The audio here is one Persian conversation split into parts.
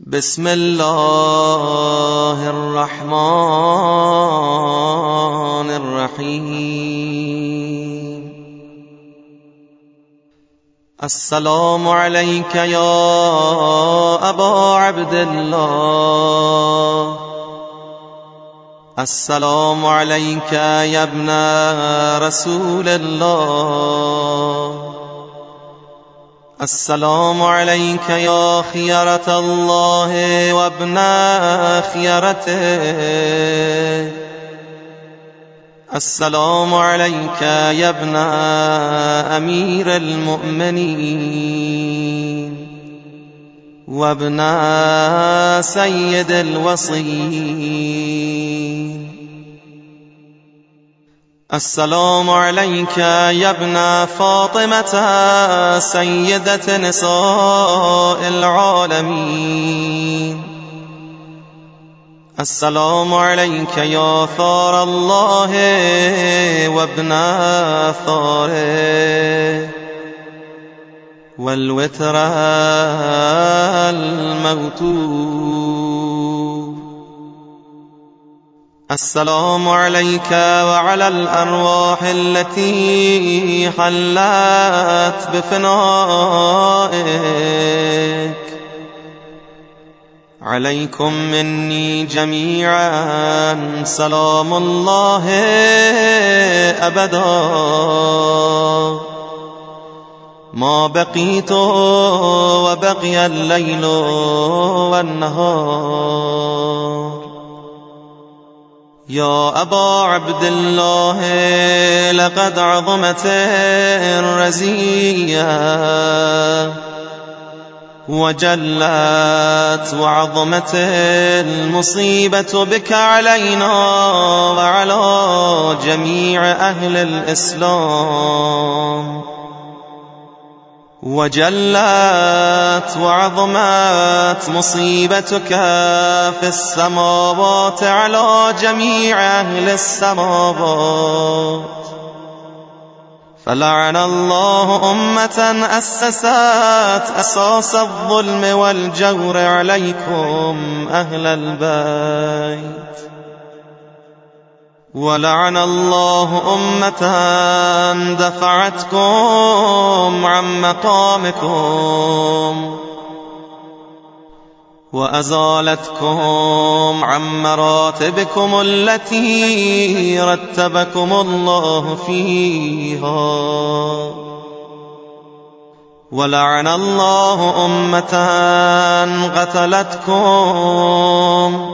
بسم الله الرحمن الرحيم. السلام عليك يا أبا عبد الله، السلام عليك يا ابن رسول الله، السلام عليك يا خيرة الله وابن خيرته، السلام عليك يا ابن أمير المؤمنين وابن سيد الوصيين، السلام عليك يا ابن فاطمة سيدة نساء العالمين، السلام عليك يا ثار الله وابن ثاره والوتر المغتور، السلام عليك وعلى الأرواح التي حلت بفنائك، عليكم مني جميعا سلام الله أبدا ما بقيت وبقي الليل والنهار. يا أبا عبد الله لقد عظمت الرزية وجلت وعظمت المصيبة بك علينا وعلى جميع أهل الإسلام، وجلت وعظمت مصيبتك في السماوات على جميع أهل السماوات، فلعن الله أمة أسست أساس الظلم والجور عليكم أهل البيت، ولعن الله أمة دفعتكم عن مقامكم وأزالتكم عن مراتبكم التي رتبكم الله فيها، ولعن الله أمة قتلتكم،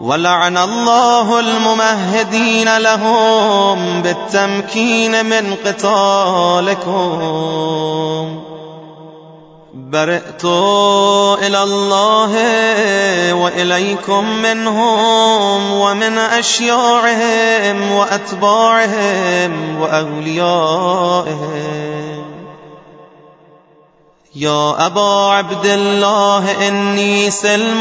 ولعن الله الممهدين لهم بالتمكين من قتالكم. برئت إلى الله وإليكم منهم ومن أشياعهم وأتباعهم وأوليائهم. يا أبا عبد الله إني سلم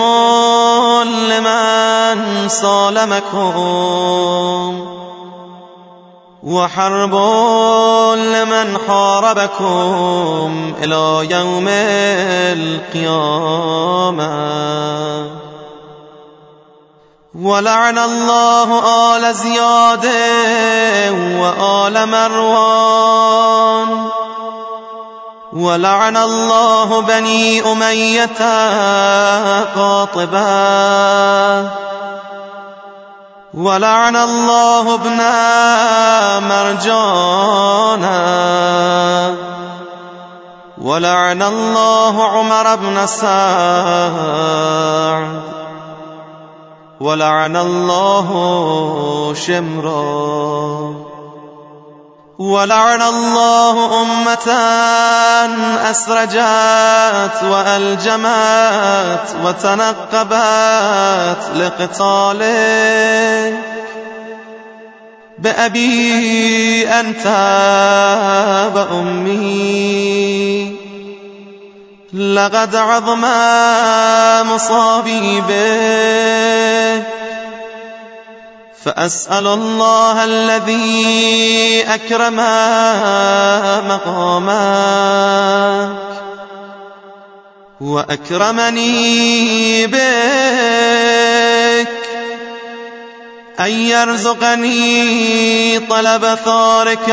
لمن صالمكم وحرب لمن حاربكم إلى يوم القيامة، ولعن الله آل زياد وآل مروان، ولعن الله بني أمية قاطبة، ولعن الله ابن مرجانا، ولعن الله عمر بن سعد، ولعن الله شمرا، ولعن الله أمة أسرجت وألجمت وتنقبت لقتالك بأبي أنت وأمي، لقد عظم مصابي بك، فأسأل الله الذي أكرم مقامك وأكرمني بك أن يرزقني طلب ثارك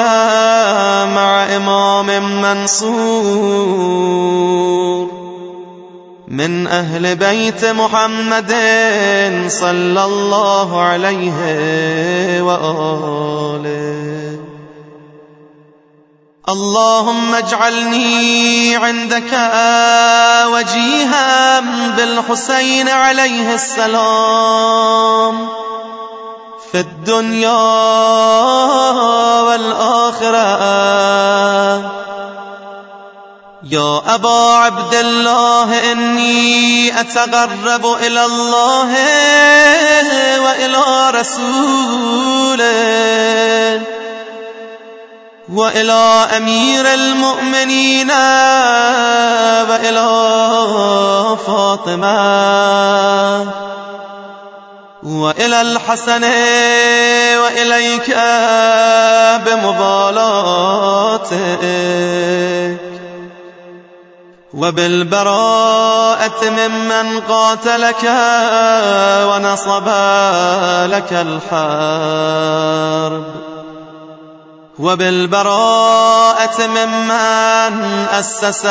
مع إمام منصور من أهل بيت محمد صلى الله عليه وآله. اللهم اجعلني عندك وجيها بالحسين عليه السلام في الدنيا والآخرة. يا أبا عبد الله إني أتقرب إلى الله وإلى رسوله وإلى أمير المؤمنين وإلى فاطمة وإلى الحسن وإليك بمبالاتك وبالبراءة ممن قاتلك ونصب لك الحرب وبالبراءة ممن أسس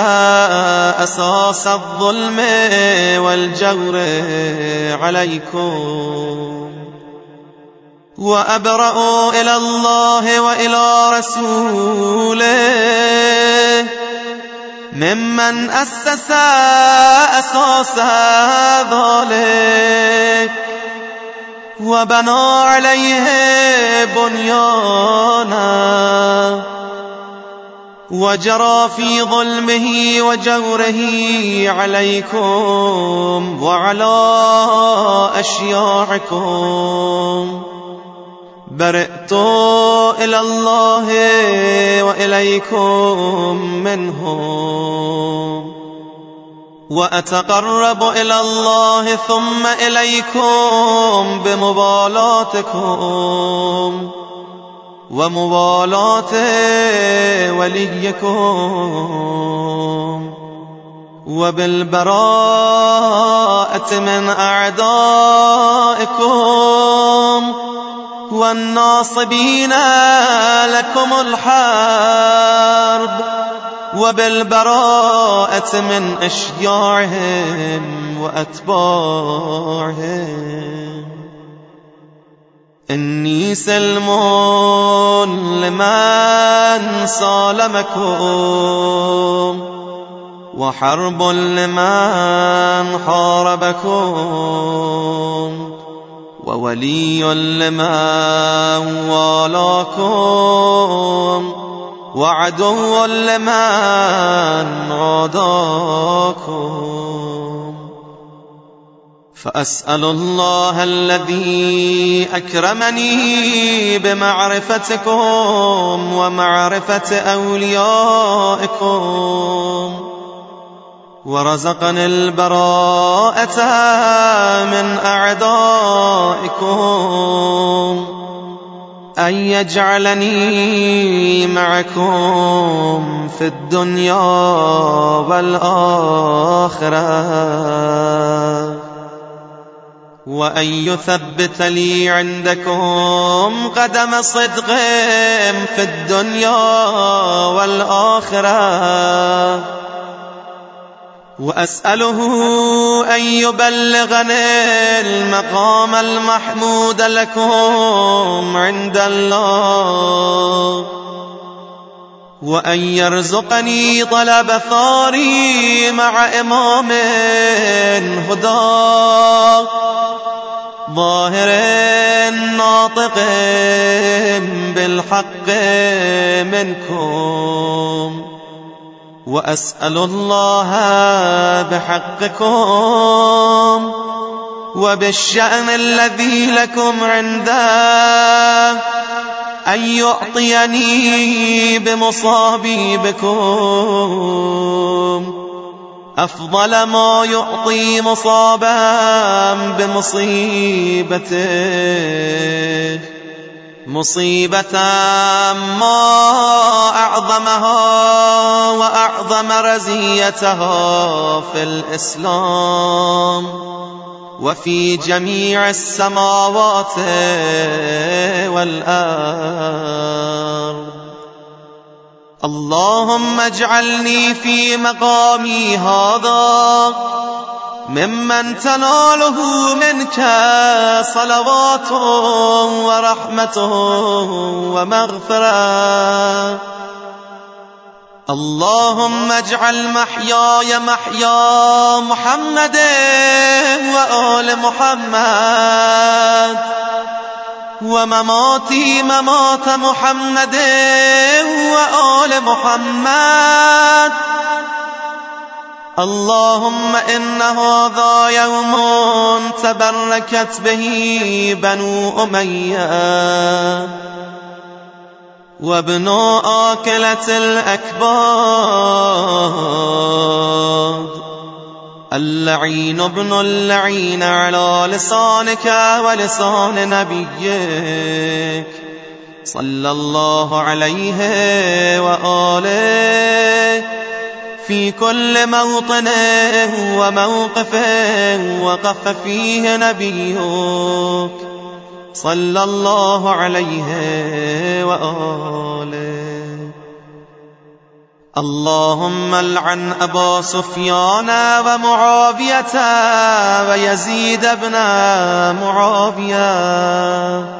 أساس الظلم والجور عليكم. وأبرأ إلى الله وإلى رسوله ممن أسس أساس ذلك وبنى عليه بنيانا وجرى في ظلمه وجوره عليكم وعلى أشياعكم. برئت إلى الله وإليكم منهم وأتقرب إلى الله ثم إليكم بمبالاتكم ومبالاة وليكم وبالبراءة من أعدائكم والناصبين لكم الحرب وبالبراءة من أشياعهم وأتباعهم. إني سلم لمن صالمكم وحرب لمن حاربكم وولي لمن والاكم وعدو لمن عاداكم. فأسأل الله الذي أكرمني بمعرفتكم ومعرفة أوليائكم ورزقني البراءة من أعدائكم أن يجعلني معكم في الدنيا والآخرة وأن يثبت لي عندكم قدم صدق في الدنيا والآخرة. وأسأله أن يبلغني المقام المحمود لكم عند الله وأن يرزقني طلب ثاري مع إمام هدى ظاهر ناطق بالحق منكم. وأسأل الله بحقكم وبالشأن الذي لكم عنده أن يعطيني بمصابي بكم أفضل ما يعطي مصابا بمصيبته مصیبتا ما اعظمها و اعظم رزیتها فی الاسلام و فی جمیع السماوات والارض. اللهم اجعلني في مقامي هذا ممن تناله منك صلوات ورحمة ومغفرة. اللهم اجعل محياي محيا محمد وآل محمد ومماتي ممات محمد وآل محمد. اللهم إن هذا يوم تبركت به بنو أمية وابنو آكلة الأكباد، اللعين ابن اللعين على لسانك ولسان نبيك صلى الله عليه وآله في كل موطن وموقف وقف فيه نبيك صلى الله عليه وآله. اللهم لعن أبا سفيان ومعاوية ويزيد بن معاوية،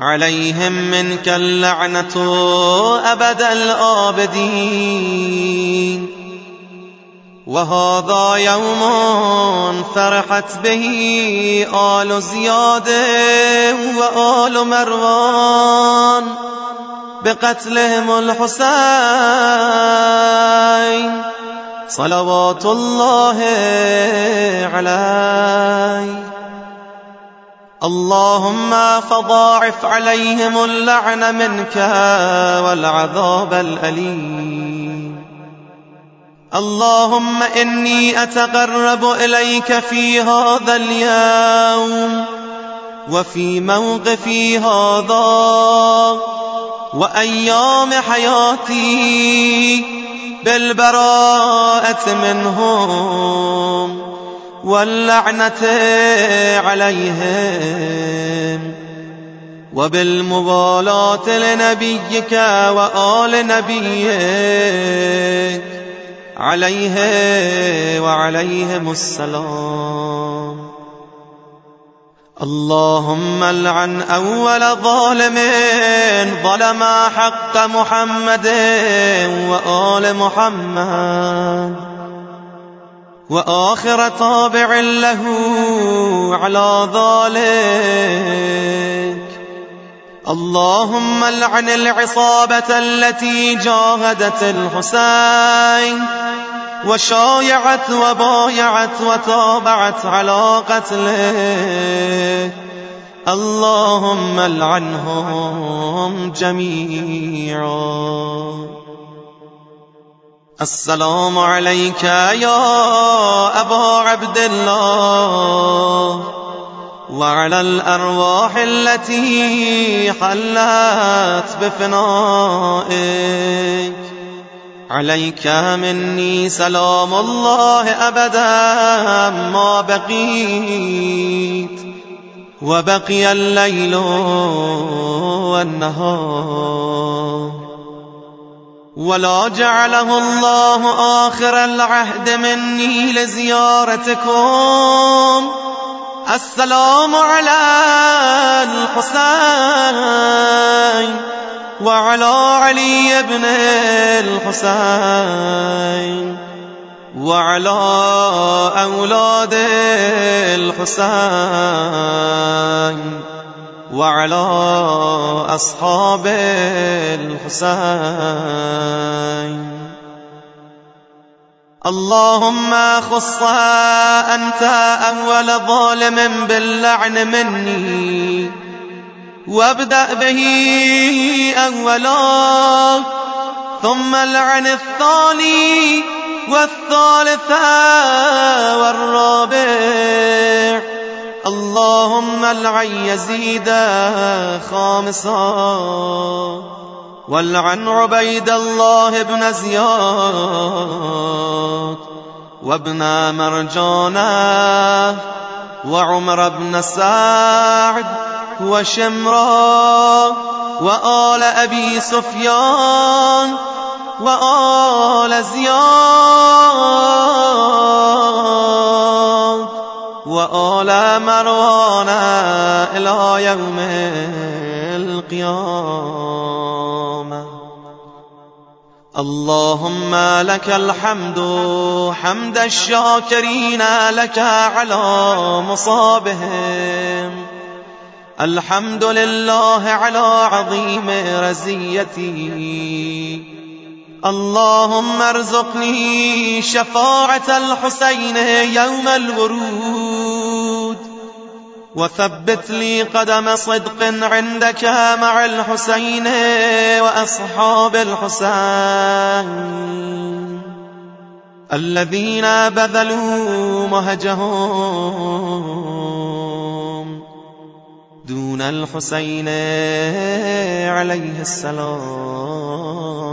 عليهم منك اللعنة أبد الآبدين. وهذا يوم فرحت به آل زياد وآل مروان بقتلهم الحسين صلوات الله عليه. اللهم فضاعف عليهم اللعن منك والعذاب الأليم. اللهم إني أتقرب إليك في هذا اليوم وفي موقفي هذا وأيام حياتي بالبراءة منهم واللعنة عليهم وبالمبالاة لنبيك وآل نبيك عليه وعليهم السلام. اللهم لعن أول ظالم ظلم حق محمد وآل محمد وآخر طابع له على ذلك. اللهم لعن العصابة التي جاهدت الحسين وشايعت وبايعت وتابعت على قتله، اللهم لعنهم جميعا. السلام عليك يا أبا عبد الله وعلى الأرواح التي حلت بفنائك، عليك مني سلام الله أبدا ما بقيت وبقي الليل والنهار، ولا جعله الله آخر العهد مني لزيارتكم. السلام على الحسين وعلى علي بن الحسين وعلى أولاد الحسين وعلى أصحاب الحسين. اللهم خص أنت أول ظالم باللعن مني وابدأ به أولا، ثم لعن الثاني والثالث والرابع. اللهم والعن يزيدا خامسا والعن عبيد الله بن زياد وابن مرجانه وعمر بن سعد وشمرا وآل أبي سفيان وآل زياد وآل مروان إلى يوم القيامة. اللهم لك الحمد حمد الشاكرين لك على مصابهم، الحمد لله على عظيم رزيتي. اللهم ارزقني شفاعة الحسين يوم الورود، وثبت لي قدم صدق عندك مع الحسين وأصحاب الحسين الذين بذلوا مهجهم دون الحسين عليه السلام.